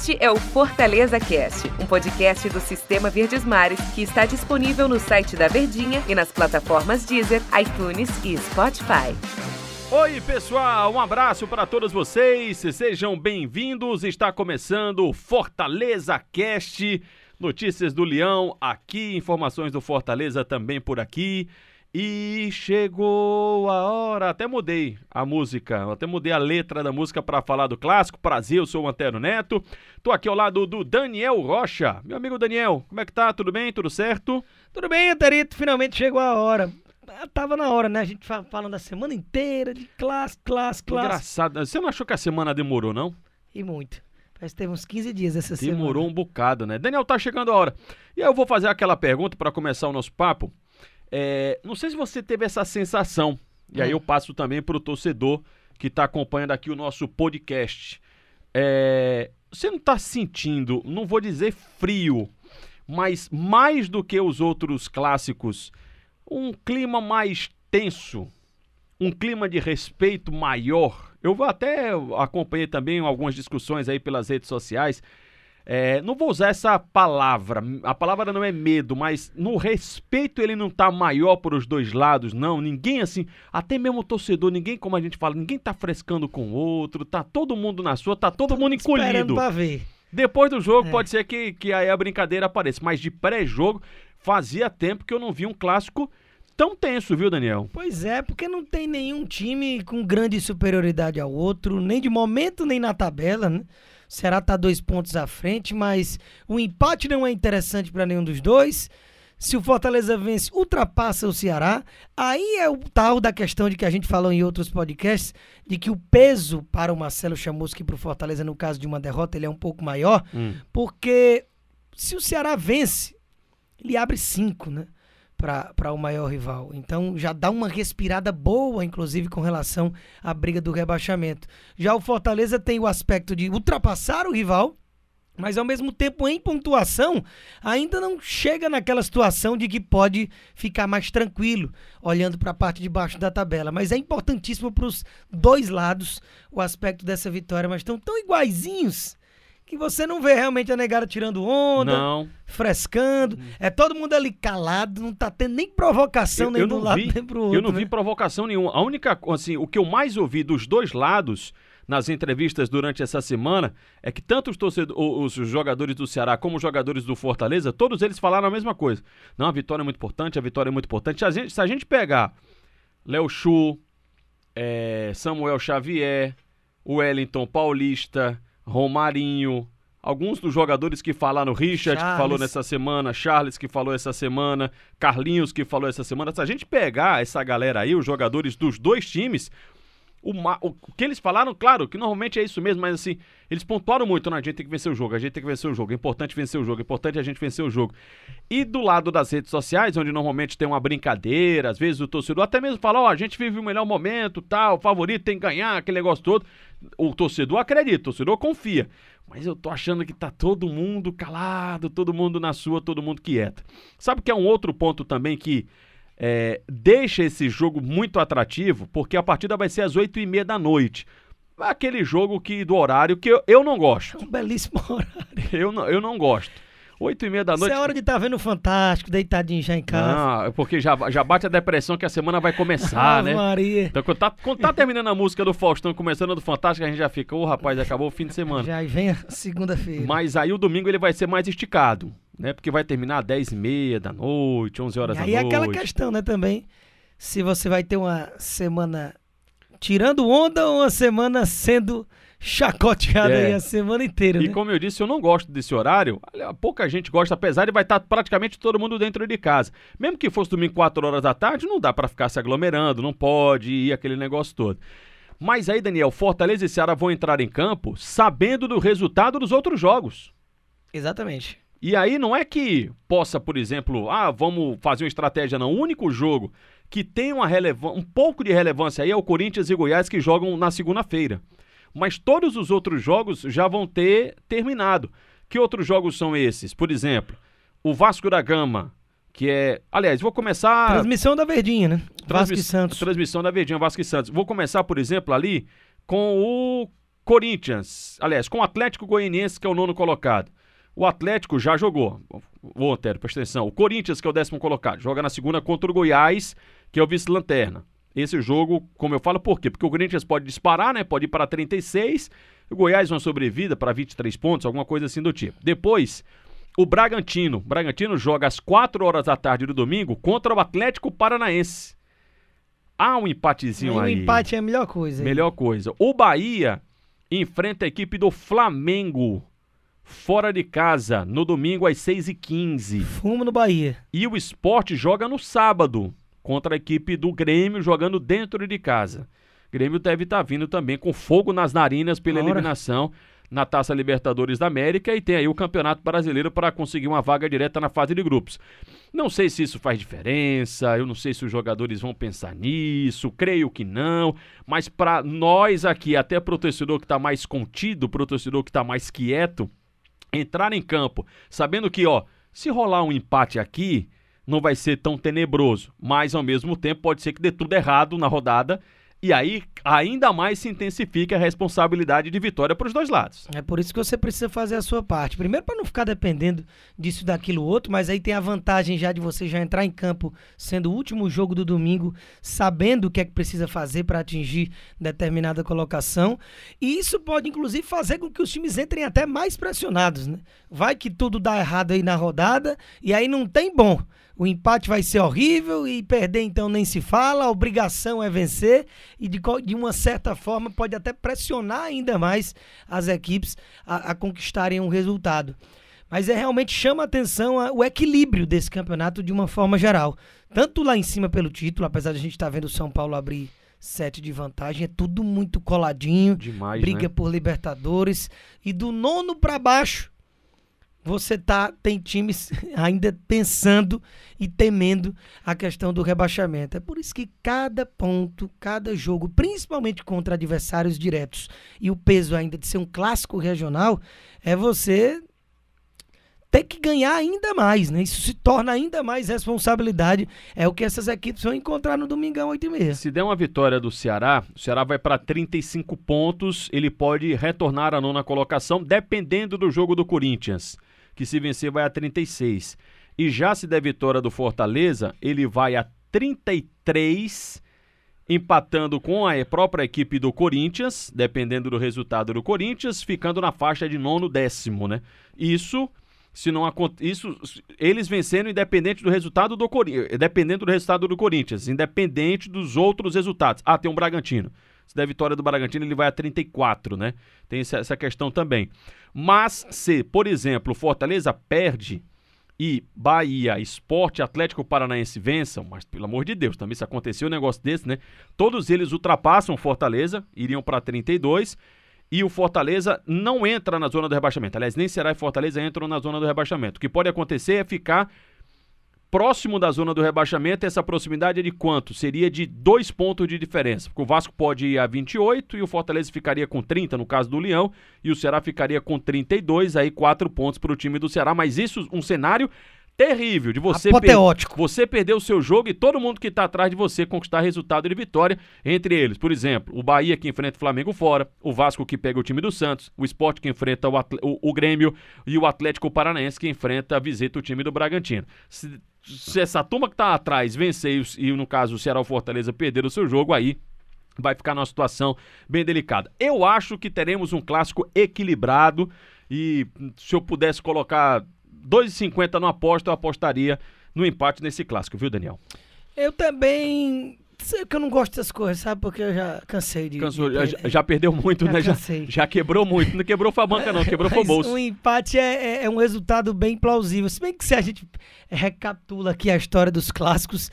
Este é o Fortaleza Cast, um podcast do Sistema Verdes Mares que está disponível no site da Verdinha e nas plataformas Deezer, iTunes e Spotify. Oi pessoal, um abraço para todos vocês, sejam bem-vindos, está começando o Fortaleza Cast, notícias do Leão aqui, informações do Fortaleza também por aqui. E chegou a hora, até mudei a letra da música para falar do clássico. Prazer, eu sou o Antero Neto, tô aqui ao lado do Daniel Rocha. Meu amigo Daniel, como é que tá? Tudo bem? Tudo certo? Tudo bem, Anterito, finalmente chegou a hora. Tava na hora, né? A gente falando a semana inteira de clássico. Engraçado, você não achou que a semana demorou, não? E muito. Parece que teve uns 15 dias essa semana. Demorou um bocado, né? Daniel, tá chegando a hora. E aí eu vou fazer aquela pergunta para começar o nosso papo. Não sei se você teve essa sensação, e aí eu passo também para o torcedor que está acompanhando aqui o nosso podcast. Você não está sentindo, não vou dizer frio, mas mais do que os outros clássicos, um clima mais tenso, um clima de respeito maior. Eu vou até acompanhar também algumas discussões aí pelas redes sociais. Não vou usar essa palavra, a palavra não é medo, mas no respeito ele não tá maior para os dois lados, não. Ninguém assim, até mesmo o torcedor, ninguém, como a gente fala, ninguém tá frescando com o outro, tá todo mundo na sua, tá todo mundo encolhido. Esperando pra ver. Depois do jogo pode ser que aí a brincadeira apareça, mas de pré-jogo fazia tempo que eu não vi um clássico tão tenso, viu, Daniel? Pois é, porque não tem nenhum time com grande superioridade ao outro, nem de momento, nem na tabela, né? O Ceará tá 2 pontos à frente, mas o empate não é interessante para nenhum dos dois. Se o Fortaleza vence, ultrapassa o Ceará. Aí é o tal da questão de que a gente falou em outros podcasts, de que o peso para o Marcelo Chamuski e para o Fortaleza, no caso de uma derrota, ele é um pouco maior, porque se o Ceará vence, ele abre 5, né? Para o maior rival. Então já dá uma respirada boa, inclusive com relação à briga do rebaixamento. Já o Fortaleza tem o aspecto de ultrapassar o rival, mas ao mesmo tempo em pontuação ainda não chega naquela situação de que pode ficar mais tranquilo olhando para a parte de baixo da tabela. Mas é importantíssimo para os dois lados o aspecto dessa vitória, mas estão tão iguaizinhos que você não vê realmente a negada tirando onda, frescando. É todo mundo ali calado, não tá tendo nem provocação nem do lado nem pro outro. Eu não vi provocação nenhuma. A única coisa, assim, o que eu mais ouvi dos dois lados nas entrevistas durante essa semana é que tanto os jogadores do Ceará como os jogadores do Fortaleza, todos eles falaram a mesma coisa. Não, a vitória é muito importante, a vitória é muito importante. Se a gente pegar Léo Xu, Samuel Xavier, Wellington Paulista, Romarinho, alguns dos jogadores que falaram, Charles que falou essa semana, Carlinhos que falou essa semana, se a gente pegar essa galera aí, os jogadores dos dois times, o que eles falaram, claro, que normalmente é isso mesmo, mas assim, eles pontuaram muito, né? A gente tem que vencer o jogo, é importante vencer o jogo, é importante a gente vencer o jogo. E do lado das redes sociais, onde normalmente tem uma brincadeira, às vezes o torcedor até mesmo fala, a gente vive o melhor momento, tal, o favorito tem que ganhar, aquele negócio todo. O torcedor acredita, o torcedor confia, mas eu tô achando que tá todo mundo calado, todo mundo na sua, todo mundo quieto. Sabe que é um outro ponto também que deixa esse jogo muito atrativo, porque a partida vai ser às 20h30. Aquele jogo do horário que eu não gosto. É um belíssimo horário. Eu não gosto. 20h30. Isso é hora de estar vendo o Fantástico, deitadinho já em casa. Não, porque já bate a depressão que a semana vai começar, né? Maria. Então, quando tá terminando a música do Faustão, começando a do Fantástico, a gente já fica, rapaz, acabou o fim de semana. Já vem a segunda-feira. Mas aí o domingo ele vai ser mais esticado, né? Porque vai terminar às 22h30, 23h. E aí aquela questão, né, também, se você vai ter uma semana tirando onda ou uma semana sendo chacoteado aí a semana inteira, né? Como eu disse, eu não gosto desse horário, pouca gente gosta, apesar de vai estar praticamente todo mundo dentro de casa. Mesmo que fosse domingo 4 horas da tarde, não dá pra ficar se aglomerando, não pode ir aquele negócio todo. Mas aí, Daniel, Fortaleza e Ceará vão entrar em campo sabendo do resultado dos outros jogos. Exatamente. E aí não é que possa, por exemplo, vamos fazer uma estratégia, não. O único jogo que tem um pouco de relevância aí é o Corinthians e Goiás, que jogam na segunda-feira. Mas todos os outros jogos já vão ter terminado. Que outros jogos são esses? Por exemplo, o Vasco da Gama, que é... Aliás, vou começar... Transmissão da Verdinha, né? Vasco e Santos. Transmissão da Verdinha, Vasco e Santos. Vou começar, por exemplo, ali com o Corinthians, aliás, com o Atlético Goianiense, que é o nono colocado. O Atlético já jogou. Ô, Antero, presta atenção. O Corinthians, que é o décimo colocado, joga na segunda contra o Goiás, que é o vice-lanterna. Esse jogo, como eu falo, por quê? Porque o Corinthians pode disparar, né? Pode ir para 36, o Goiás uma sobrevida para 23 pontos, alguma coisa assim do tipo. Depois, o Bragantino. O Bragantino joga às 4 horas da tarde do domingo contra o Atlético Paranaense. Há um empatezinho aí. O empate é a melhor coisa. Melhor coisa. O Bahia enfrenta a equipe do Flamengo, fora de casa, no domingo às 6h15. Fumo no Bahia. E o Sport joga no sábado contra a equipe do Grêmio, jogando dentro de casa. O Grêmio deve estar vindo também com fogo nas narinas pela eliminação na Taça Libertadores da América, e tem aí o Campeonato Brasileiro para conseguir uma vaga direta na fase de grupos. Não sei se isso faz diferença, eu não sei se os jogadores vão pensar nisso, creio que não, mas para nós aqui, até pro torcedor que está mais contido, pro torcedor que está mais quieto, entrar em campo sabendo que, ó, se rolar um empate aqui, não vai ser tão tenebroso, mas ao mesmo tempo pode ser que dê tudo errado na rodada, e aí ainda mais se intensifica a responsabilidade de vitória para os dois lados. É por isso que você precisa fazer a sua parte. Primeiro, para não ficar dependendo disso, daquilo, outro, mas aí tem a vantagem já de você já entrar em campo sendo o último jogo do domingo, sabendo o que é que precisa fazer para atingir determinada colocação. E isso pode, inclusive, fazer com que os times entrem até mais pressionados, né? Vai que tudo dá errado aí na rodada e aí não tem bom. O empate vai ser horrível e perder então nem se fala, a obrigação é vencer e de uma certa forma pode até pressionar ainda mais as equipes a conquistarem um resultado. Mas realmente chama atenção o equilíbrio desse campeonato de uma forma geral. Tanto lá em cima pelo título, apesar de a gente estar vendo o São Paulo abrir 7 de vantagem, é tudo muito coladinho, demais, briga, né, por Libertadores, e do nono para baixo, você tem times ainda pensando e temendo a questão do rebaixamento. É por isso que cada ponto, cada jogo, principalmente contra adversários diretos, e o peso ainda de ser um clássico regional, é você ter que ganhar ainda mais, né? Isso se torna ainda mais responsabilidade. É o que essas equipes vão encontrar no domingão, 8h30. Se der uma vitória do Ceará, o Ceará vai para 35 pontos, ele pode retornar à nona colocação, dependendo do jogo do Corinthians, que se vencer vai a 36. E já se der vitória do Fortaleza, ele vai a 33, empatando com a própria equipe do Corinthians, dependendo do resultado do Corinthians, ficando na faixa de nono, décimo, né? Isso, eles venceram independente do resultado do Corinthians, dependendo do resultado do Corinthians, independente dos outros resultados. Ah, tem um Bragantino. Se der vitória do Bragantino, ele vai a 34, né? Tem essa questão também. Mas se, por exemplo, Fortaleza perde e Bahia, Sport, Atlético Paranaense vençam, mas pelo amor de Deus, também se acontecer um negócio desse, né? Todos eles ultrapassam Fortaleza, iriam para 32, e o Fortaleza não entra na zona do rebaixamento. Aliás, nem Ceará e Fortaleza entram na zona do rebaixamento. O que pode acontecer é ficar próximo da zona do rebaixamento. Essa proximidade é de quanto? Seria de 2 pontos de diferença, porque o Vasco pode ir a 28 e o Fortaleza ficaria com 30, no caso do Leão, e o Ceará ficaria com 32, aí 4 pontos para o time do Ceará, mas isso um cenário terrível, de você perder o seu jogo e todo mundo que está atrás de você conquistar resultado de vitória, entre eles, por exemplo, o Bahia, que enfrenta o Flamengo fora, o Vasco, que pega o time do Santos, o Sport, que enfrenta o Grêmio, e o Atlético Paranaense, que visita o time do Bragantino. Se essa turma que está atrás vencer e, no caso, o Ceará ou Fortaleza perder o seu jogo, aí vai ficar numa situação bem delicada. Eu acho que teremos um clássico equilibrado e, se eu pudesse colocar 2,50 no aposta, eu apostaria no empate nesse clássico, viu, Daniel? Eu também. Sei que eu não gosto dessas coisas, sabe? Porque eu já cansei de... Já perdeu muito, né? Já quebrou muito. Não quebrou foi a banca, não. Quebrou foi o bolso. Um empate é um resultado bem plausível. Se bem que, se a gente recapitula aqui a história dos clássicos,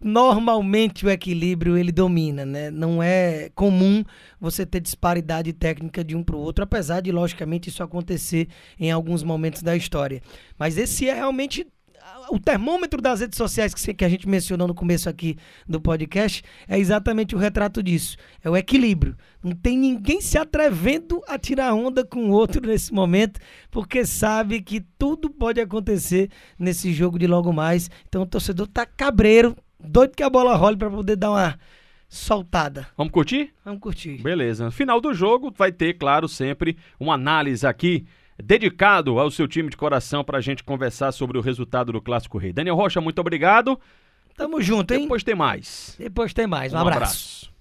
normalmente o equilíbrio ele domina, né? Não é comum você ter disparidade técnica de um para o outro, apesar de, logicamente, isso acontecer em alguns momentos da história. Mas esse é realmente... O termômetro das redes sociais que a gente mencionou no começo aqui do podcast é exatamente o retrato disso. É o equilíbrio. Não tem ninguém se atrevendo a tirar onda com o outro nesse momento, porque sabe que tudo pode acontecer nesse jogo de logo mais. Então o torcedor tá cabreiro, doido que a bola role para poder dar uma soltada. Vamos curtir? Vamos curtir. Beleza. Final do jogo vai ter, claro, sempre uma análise aqui dedicado ao seu time de coração pra gente conversar sobre o resultado do Clássico Rei. Daniel Rocha, muito obrigado. Tamo junto, hein? Depois tem mais. Um abraço.